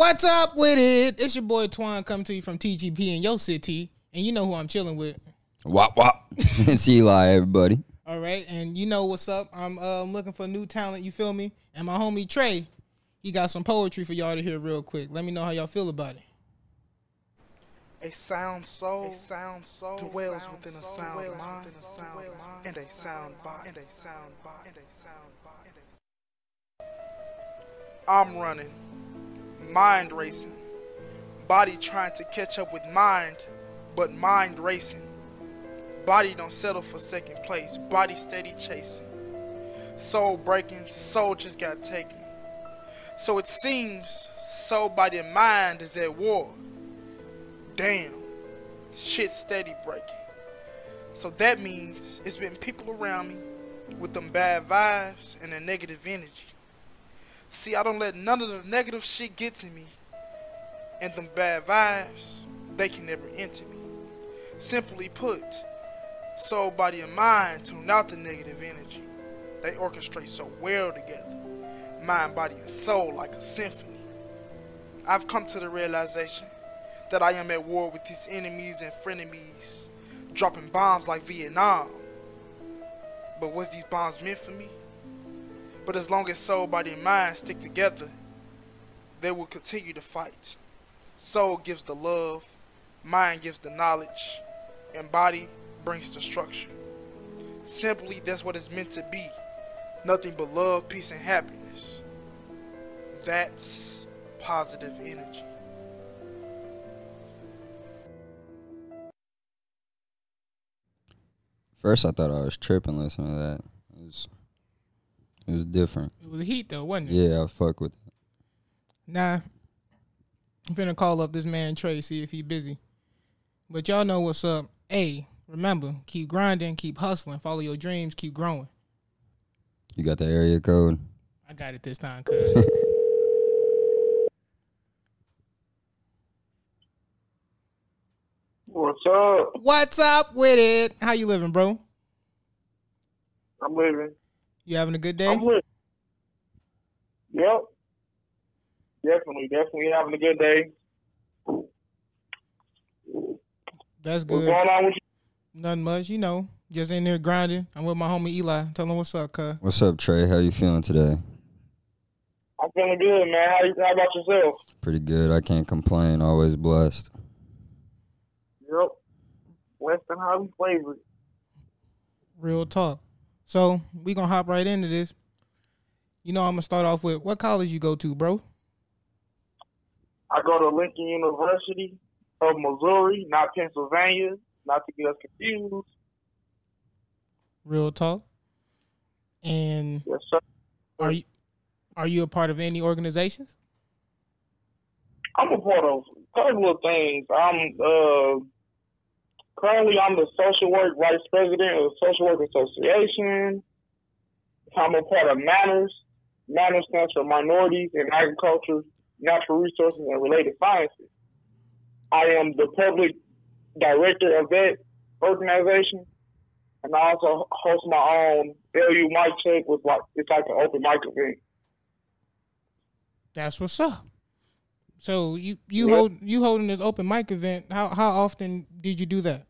What's up with it? It's your boy Twan coming to you from TGP in your city. And you know who I'm chilling with. Wop, wop. It's Eli, everybody. All right. And you know what's up. I'm looking for new talent. You feel me? And my homie Trey, he got some poetry for y'all to hear real quick. Let me know how y'all feel about it. A sound soul dwells within a sound mind and a sound body. I'm running, mind racing, body trying to catch up with mind, but mind racing. Body don't settle for second place, body steady chasing. Soul breaking, soul just got taken. So it seems soul, body, and mind is at war. Damn, shit steady breaking. So that means it's been people around me with them bad vibes and the negative energy. See, I don't let none of the negative shit get to me, and them bad vibes, they can never enter me. Simply put, soul, body, and mind tune out the negative energy. They orchestrate so well together, mind, body, and soul, like a symphony. I've come to the realization that I am at war with these enemies and frenemies, dropping bombs like Vietnam. But was these bombs meant for me? But as long as soul, body, and mind stick together, they will continue to fight. Soul gives the love, mind gives the knowledge, and body brings the structure. Simply, that's what it's meant to be. Nothing but love, peace, and happiness. That's positive energy. First, I thought I was tripping listening to that. It was different. It was heat, though, wasn't it? Yeah, I fuck with it. Nah. I'm finna call up this man, Trey, see if he busy. But y'all know what's up. Hey, remember, keep grinding, keep hustling, follow your dreams, keep growing. You got the area code? I got it this time, cuz. What's up? What's up with it? How you living, bro? I'm living. You having a good day? I'm living. Yep. Definitely having a good day. That's good. What's going on with you? Nothing much, you know. Just in there grinding. I'm with my homie Eli. Tell him what's up, cuz. What's up, Trey? How you feeling today? I'm feeling good, man. How about yourself? Pretty good. I can't complain. Always blessed. Yep. Western Highly flavored. Real talk. So, we going to hop right into this. You know, I'm going to start off with, what college you go to, bro? I go to Lincoln University of Missouri, not Pennsylvania, not to get us confused. Real talk. And yes, sir. Are you a part of any organizations? I'm a part of a couple of things. Currently, I'm the social work vice president of the Social Work Association. I'm a part of MANRS. MANRS stands for Minorities in Agriculture, Natural Resources, and Related Sciences. I am the public director of that organization, and I also host my own LU Mic Check, which it's like an open mic event. That's what's up. So you holding this open mic event. How often did you do that?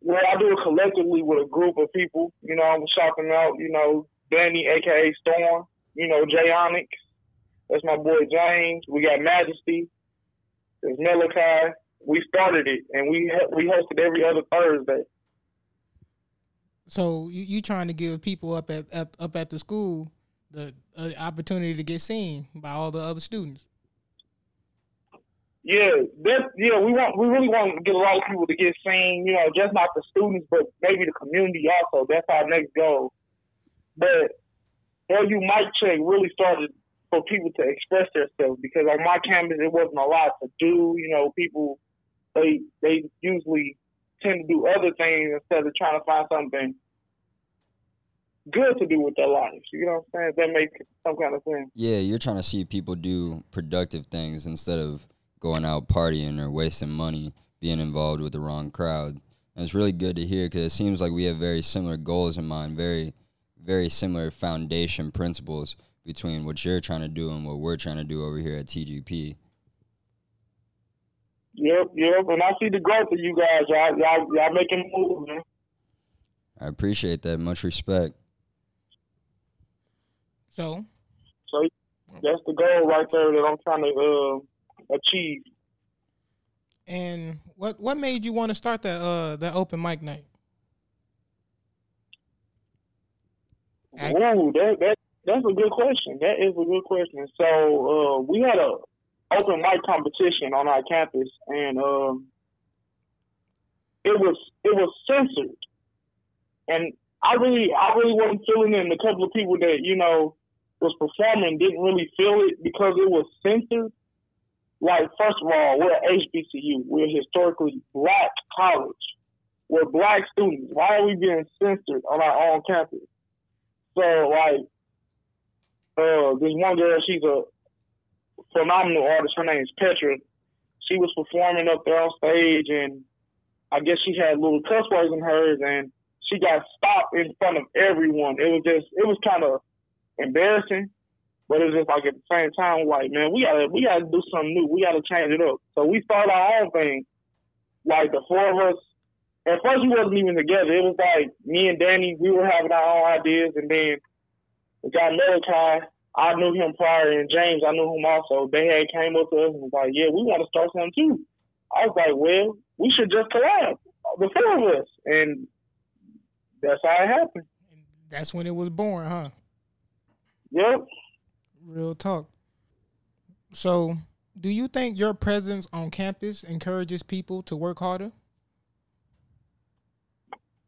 Well, I do it collectively with a group of people. You know, I'm shouting out, you know, Danny, a.k.a. Storm, you know, Jay Onyx. That's my boy James. We got Majesty. There's Malachi. We started it, and we hosted every other Thursday. So you trying to give people up at the school the opportunity to get seen by all the other students? Yeah, we really want to get a lot of people to get seen. You know, just not the students, but maybe the community also. That's our next goal. But LU Mic Check really started for people to express themselves, because on my campus it wasn't a lot to do. You know, people they usually tend to do other things instead of trying to find something good to do with their lives. You know what I'm saying? That makes some kind of sense. Yeah, you're trying to see people do productive things instead of going out partying or wasting money, being involved with the wrong crowd. And it's really good to hear, because it seems like we have very similar goals in mind, very, very similar foundation principles. between what you're trying to do and what we're trying to do over here at TGP. Yep, and I see the growth of you guys. Y'all making moves, man. I appreciate that. Much respect. So that's the goal right there that I'm trying to achieve. And what made you want to start that open mic night? Ooh, that's a good question. That is a good question. So we had a open mic competition on our campus, and it was censored. And I really wasn't feeling it. And a couple of people that was performing didn't really feel it because it was censored. Like, first of all, we're HBCU. We're a historically black college. We're black students. Why are we being censored on our own campus? So, this one girl, she's a phenomenal artist. Her name's Petra. She was performing up there on stage, and I guess she had little cuss words in hers, and she got stopped in front of everyone. It was kind of embarrassing, but it was just at the same time, man, we gotta do something new. We gotta change it up. So we started our own thing. The four of us. At first, we wasn't even together. It was me and Danny. We were having our own ideas, and then we got Malachi. I knew him prior, and James, I knew him also. They had came up to us and was yeah, we want to start something too. I was well, we should just collab, the four of us, and that's how it happened. And that's when it was born, huh? Yep. Real talk. So, do you think your presence on campus encourages people to work harder?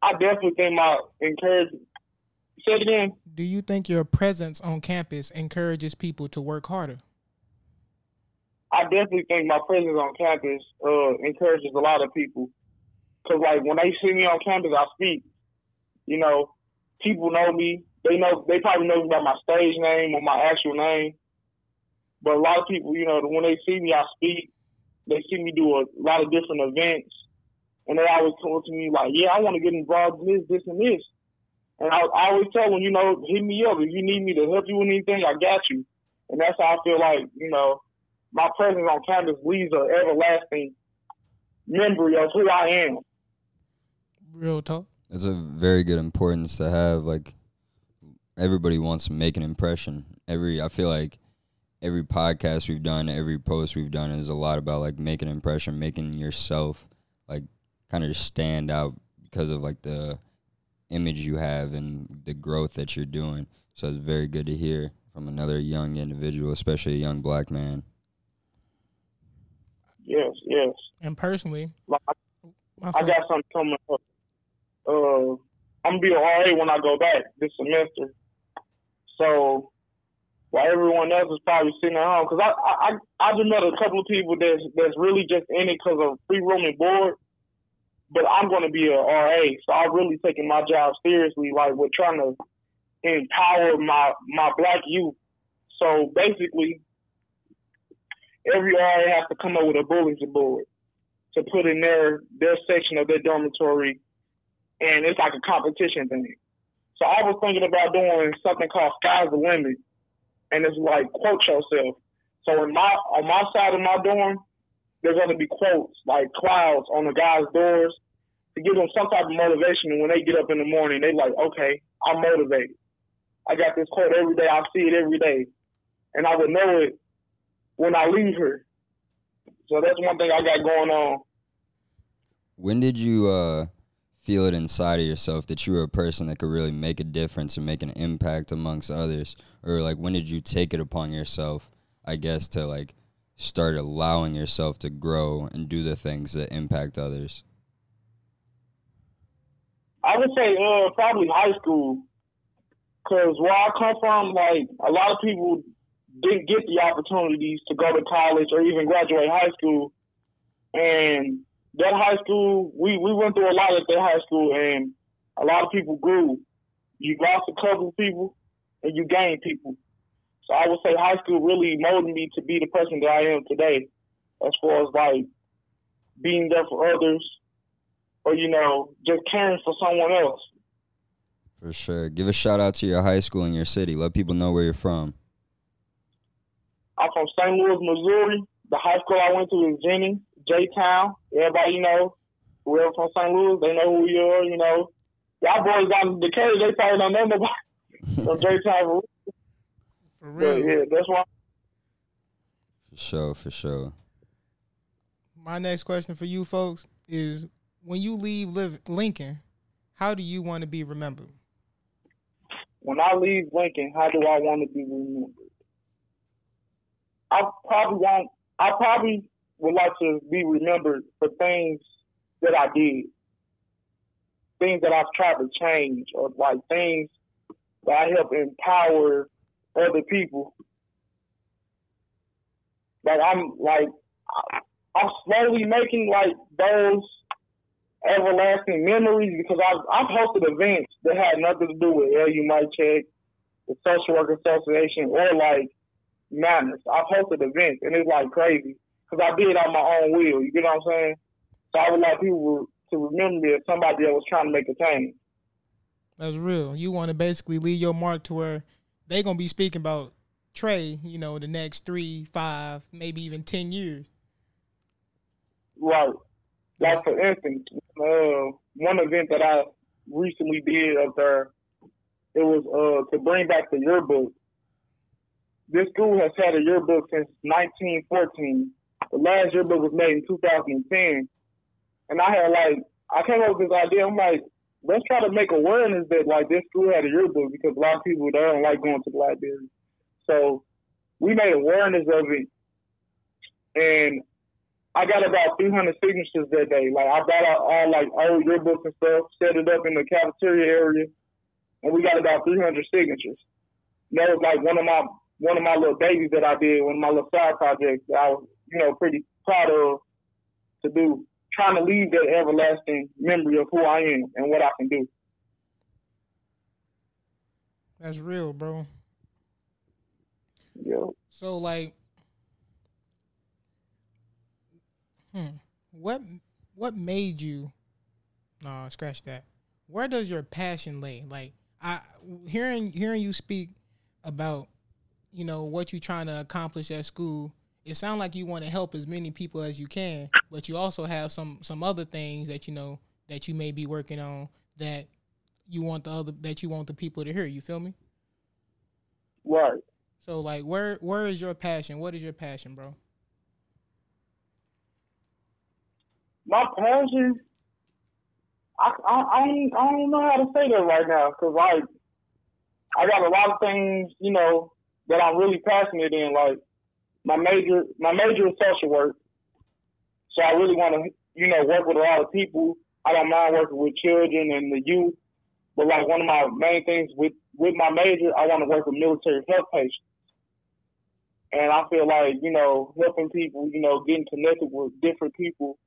I definitely think say it again. Do you think your presence on campus encourages people to work harder? I definitely think my presence on campus encourages a lot of people. Because, when they see me on campus, I speak. People know me. They probably know me by my stage name or my actual name. But a lot of people, when they see me, I speak. They see me do a lot of different events. And they always come to me I want to get involved in this and this. And I always tell them, hit me up. If you need me to help you with anything, I got you. And that's how I feel my presence on campus leaves an everlasting memory of who I am. Real talk. It's a very good importance to have. Everybody wants to make an impression. I feel every podcast we've done, every post we've done is a lot about making an impression, making yourself kind of just stand out because of the image you have and the growth that you're doing. So it's very good to hear from another young individual, especially a young black man. Yes. And personally, I got something coming up. I'm going to be an RA when I go back this semester. So while everyone else is probably sitting at home, because I just met a couple of people that's really just in it because of free room and board. But I'm going to be an RA, so I'm really taking my job seriously. We're trying to empower my black youth. So basically, every RA has to come up with a bulletin board to put in their section of their dormitory, and it's a competition thing. So I was thinking about doing something called Sky's the Limit, and it's quote yourself. So on my side of my dorm, there's going to be quotes clouds on the guys' doors to give them some type of motivation. And when they get up in the morning, they okay, I'm motivated. I got this quote every day. I see it every day. And I would know it when I leave her. So that's one thing I got going on. When did you feel it inside of yourself that you were a person that could really make a difference and make an impact amongst others? Or when did you take it upon yourself, I guess, to start allowing yourself to grow and do the things that impact others? I would say probably high school, because where I come from, a lot of people didn't get the opportunities to go to college or even graduate high school. And that high school, we went through a lot at that high school, and a lot of people grew. You lost a couple of people, and you gained people. So I would say high school really molded me to be the person that I am today, as far as being there for others or, just caring for someone else. For sure. Give a shout out to your high school in your city. Let people know where you're from. I'm from St. Louis, Missouri. The high school I went to is Jennings, J-Town. Everybody knows. Whoever from St. Louis, they know who you are, you know. Y'all boys out in Decatur, they probably don't know nobody from J-Town. For real? Yeah, that's why. For sure, for sure. My next question for you folks is, when you leave Lincoln, how do you want to be remembered? When I leave Lincoln, how do I want to be remembered? I probably would like to be remembered for things that I did, things that I've tried to change, or like things that I help empower other people. I'm slowly making like those everlasting memories, because I've hosted events that had nothing to do with LU Mic Check, the Social Work Association, or like MANRS. I've hosted events, and it's like crazy because I did it on my own will. You get what I'm saying? So I would like people to remember me as somebody that was trying to make a change. That's real. You want to basically leave your mark to where they're going to be speaking about Trey, you know, the next 3, 5, maybe even 10 years. Right. Like, for instance, one event that I recently did up there, it was to bring back the yearbook. This school has had a yearbook since 1914. The last yearbook was made in 2010. And I had, like, I came up with this idea. I'm like, let's try to make awareness that, like, this school had a yearbook, because a lot of people, they don't like going to the library. So we made awareness of it. And I got about 300 signatures that day. Like, I brought out all, like, old yearbooks and stuff, set it up in the cafeteria area, and we got about 300 signatures. And that was, like, one of my little babies that I did, one of my little side projects that I was, you know, pretty proud of to do, trying to leave that everlasting memory of who I am and what I can do. That's real, bro. Yeah. So, like, What made you? No, scratch that. Where does your passion lay? Like, I hearing you speak about, you know, what you're trying to accomplish at school, it sounds like you want to help as many people as you can, but you also have some other things that, you know, that you may be working on that you want the people to hear. You feel me? Right. So, like, where is your passion? What is your passion, bro? My passion, I don't know how to say that right now, because, like, I got a lot of things, you know, that I'm really passionate in. Like, my major is social work, so I really want to, you know, work with a lot of people. I don't mind working with children and the youth, but, like, one of my main things with my major, I want to work with military health patients. And I feel like, you know, helping people, you know, getting connected with different people,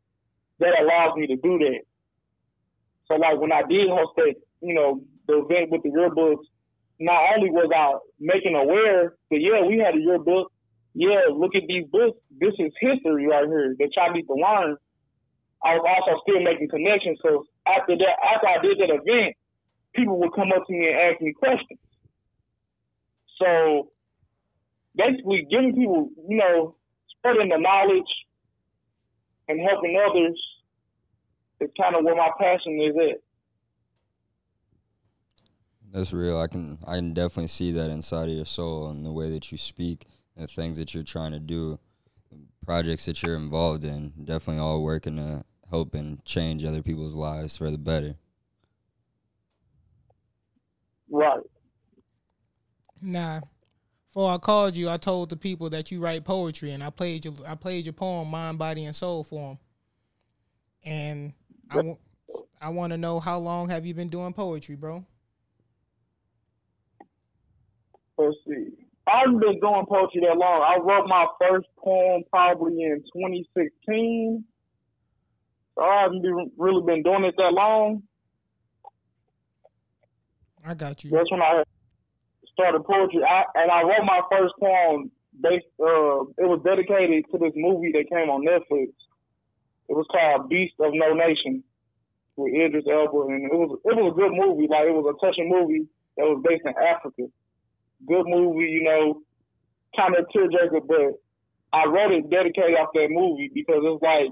that allows me to do that. So, like, when I did host that, you know, the event with the yearbooks, not only was I making aware that, yeah, we had a yearbook, yeah, look at these books, this is history right here that y'all need to learn, I was also still making connections. So after that, after I did that event, people would come up to me and ask me questions. So basically giving people, you know, spreading the knowledge and helping others is kind of where my passion is at. That's real. I can definitely see that inside of your soul and the way that you speak and the things that you're trying to do, projects that you're involved in, definitely all working to help and change other people's lives for the better. Right. Nah. Before I called you, I told the people that you write poetry, and I played your poem, Mind, Body, and Soul, for them. And I want to know, how long have you been doing poetry, bro? Let's see. I haven't been doing poetry that long. I wrote my first poem probably in 2016. So I haven't really been doing it that long. I got you. That's when I started poetry, and I wrote my first poem. It was dedicated to this movie that came on Netflix. It was called Beast of No Nation with Idris Elba, and it was a good movie. Like, it was a touching movie that was based in Africa. Good movie, you know. kind of a tearjerker, but I wrote it dedicated off that movie because it's like,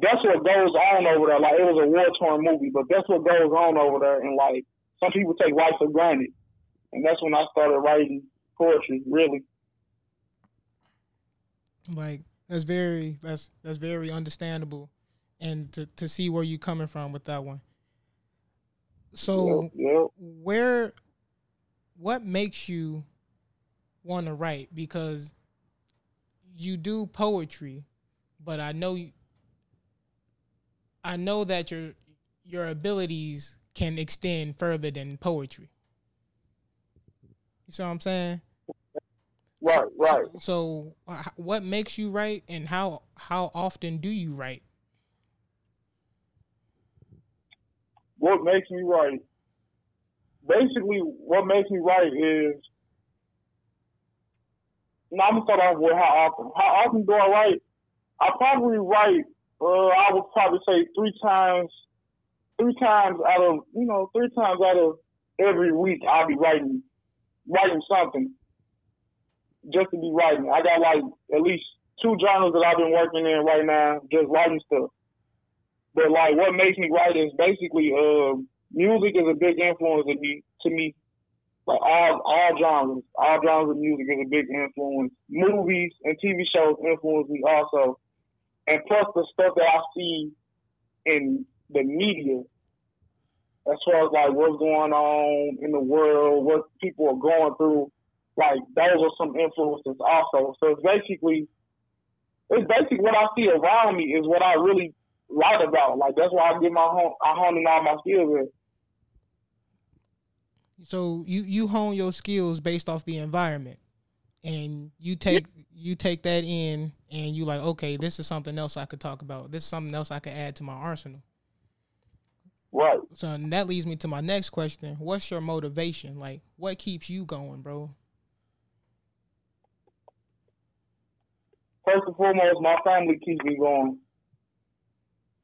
that's what goes on over there. Like, it was a war-torn movie, but that's what goes on over there. And, like, some people take life for granted. And that's when I started writing poetry, really. Like, that's very understandable. And to see where you're coming from with that one. So, yep. What makes you want to write? Because you do poetry, but I know that your abilities can extend further than poetry. You see what I'm saying? Right, right. So what makes you write, and how often do you write? What makes me write? Basically, what makes me write is, now I'm going to start off with how often. How often do I write? I probably write, I would probably say three times out of every week, I'll be writing something just to be writing. I got like at least two journals that I've been working in right now, just writing stuff. But like what makes me write is basically, music is a big influence to me. Like all genres of music is a big influence. Movies and TV shows influence me also. And plus the stuff that I see in the media, as far as like what's going on in the world, what people are going through, like those are some influences also. So it's basically what I see around me is what I really write about. Like that's why I hone in all my skills in. So you hone your skills based off the environment, and you take that in, and you like, okay, this is something else I could talk about. This is something else I could add to my arsenal. Right. So and that leads me to my next question: what's your motivation? Like, what keeps you going, bro? First and foremost, my family keeps me going.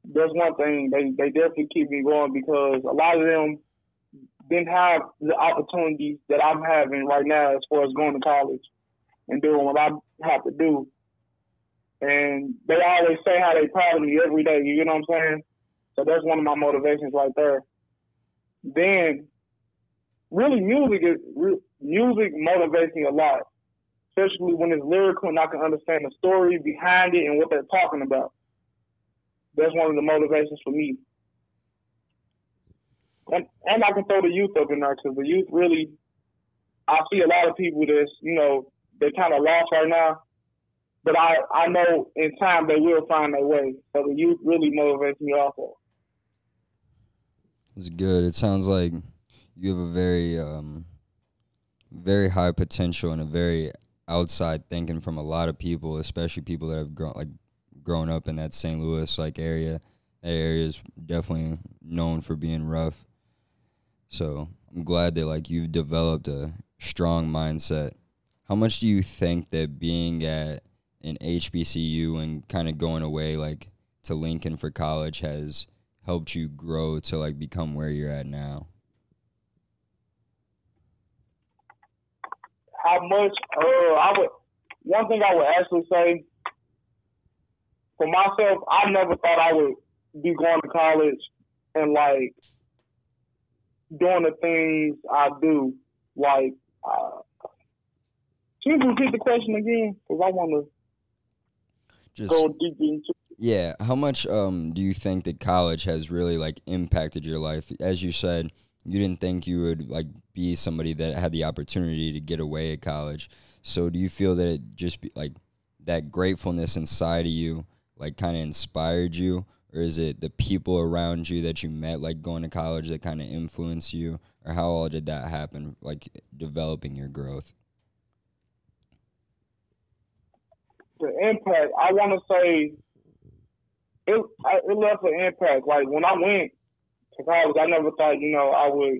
That's one thing. They definitely keep me going because a lot of them didn't have the opportunities that I'm having right now as far as going to college and doing what I have to do. And they always say how they proud of me every day, you know what I'm saying? So that's one of my motivations right there. Then, really music motivates me a lot, especially when it's lyrical and I can understand the story behind it and what they're talking about. That's one of the motivations for me. And I can throw the youth up in there because the youth really, I see a lot of people that's, you know, they're kind of lost right now. But I know in time they will find their way. So the youth really motivates me also. It's good. It sounds like you have a very, very high potential and a very outside thinking from a lot of people, especially people that have grown up in that St. Louis area. That area is definitely known for being rough. So I'm glad that you've developed a strong mindset. How much do you think that being at an HBCU and kind of going away to Lincoln for college has helped you grow to become where you're at now? How much? One thing I would actually say for myself, I never thought I would be going to college and doing the things I do. Can you repeat the question again? Because I want to go deep into it. Yeah. How much do you think that college has really impacted your life? As you said, you didn't think you would be somebody that had the opportunity to get away at college. So do you feel that it just be that gratefulness inside of you kind of inspired you? Or is it the people around you that you met, going to college, that kind of influenced you? Or how all did that happen, developing your growth? The impact, I want to say, it left an impact. When I went to college, I never thought, I would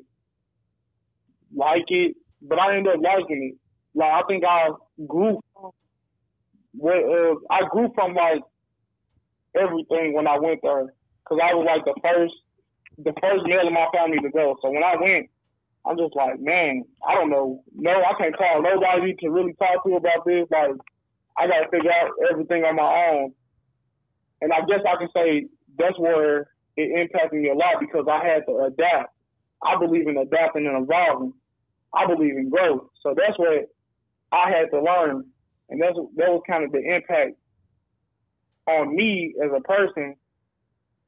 like it, but I ended up liking it. I think I grew from, everything when I went there, because I was the first male in my family to go. So when I went, I'm just like, man, I don't know. No, I can't call nobody to really talk to about this. Like, I got to figure out everything on my own. And I guess I can say that's where it impacted me a lot because I had to adapt. I believe in adapting and evolving. I believe in growth. So that's what I had to learn. And that was kind of the impact on me as a person.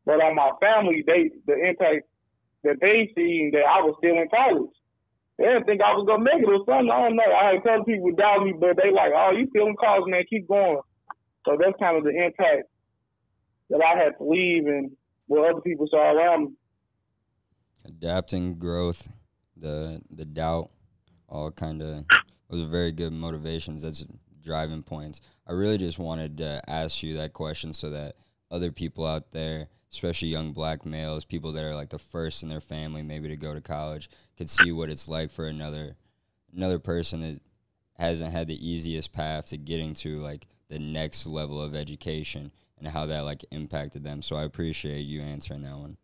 But on my family, the impact that they seen that I was still in college. They didn't think I was going to make it or something. I don't know. I had some people doubt me, but they like, oh, you still in college, man. Keep going. So that's kind of the impact that I had to leave and what other people saw around me. Adapting, growth, the doubt, all kind of those are very good motivations. That's driving points. I really just wanted to ask you that question so that other people out there, especially young black males, people that are like the first in their family maybe to go to college, could see what it's like for another person that hasn't had the easiest path to getting to like the next level of education and how that like impacted them. So I appreciate you answering that one.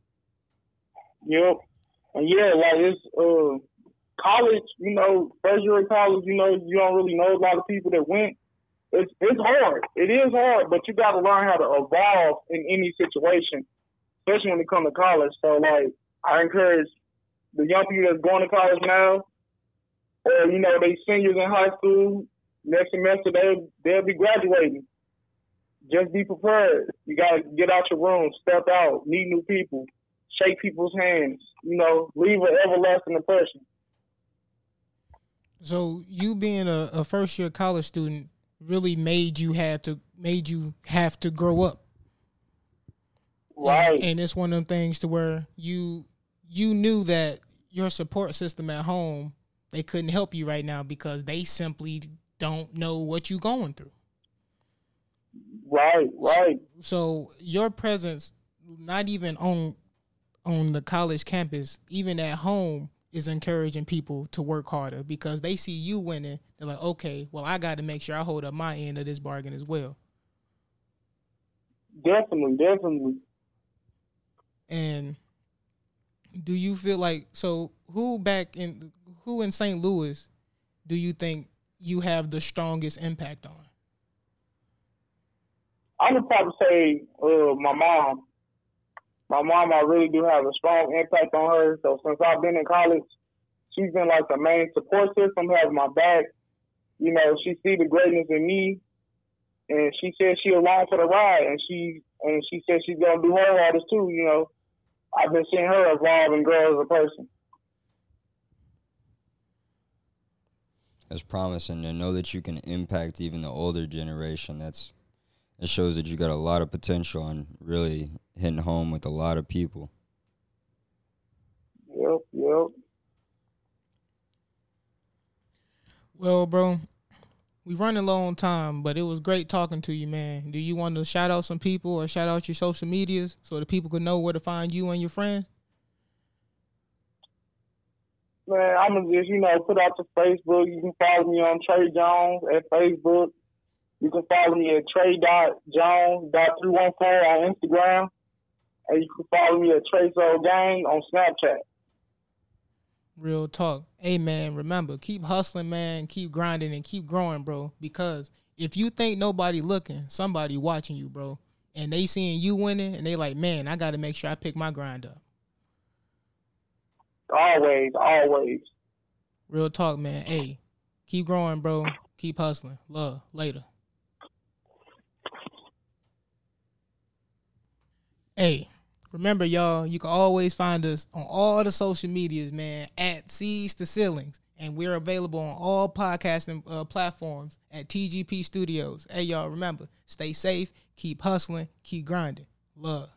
Yep. And yeah, like it's college, you know, first year of college, you know, you don't really know a lot of people that went. It's hard. It is hard, but you got to learn how to evolve in any situation, especially when it comes to college. So, like, I encourage the young people that's going to college now, or, you know, they seniors in high school, next semester they'll be graduating. Just be prepared. You got to get out your room, step out, meet new people, shake people's hands, you know, leave an everlasting impression. So you being a first-year college student really made you have to grow up. Right. And it's one of them things to where you knew that your support system at home, they couldn't help you right now because they simply don't know what you're going through. Right. So your presence, not even on the college campus, even at home, is encouraging people to work harder because they see you winning. They're like, okay, well, I got to make sure I hold up my end of this bargain as well. Definitely. And do you feel like, so who in St. Louis do you think you have the strongest impact on? I would probably say my mom. My mom, I really do have a strong impact on her. So since I've been in college, she's been like the main support system, has my back. You know, she see the greatness in me, and she said she along for the ride, and she said she's gonna do her hardest too. You know, I've been seeing her evolve and grow as a person. That's promising to know that you can impact even the older generation. It shows that you got a lot of potential and really hitting home with a lot of people. Yep. Well, bro, we running low on time, but it was great talking to you, man. Do you want to shout out some people or shout out your social medias so the people can know where to find you and your friends? Man, I'm going to just, you know, put out to Facebook. You can follow me on Trey Jones at Facebook. You can follow me at trey.jones.314 on Instagram. And you can follow me at TreySoulGang on Snapchat. Real talk. Hey, man, remember, keep hustling, man. Keep grinding and keep growing, bro. Because if you think nobody looking, somebody watching you, bro. And they seeing you winning, and they like, man, I got to make sure I pick my grind up. Always. Real talk, man. Hey, keep growing, bro. Keep hustling. Love. Later. Hey, remember, y'all, you can always find us on all the social medias, man, at Seeds to Ceilings. And we're available on all podcasting platforms at TGP Studios. Hey, y'all, remember, stay safe, keep hustling, keep grinding. Love.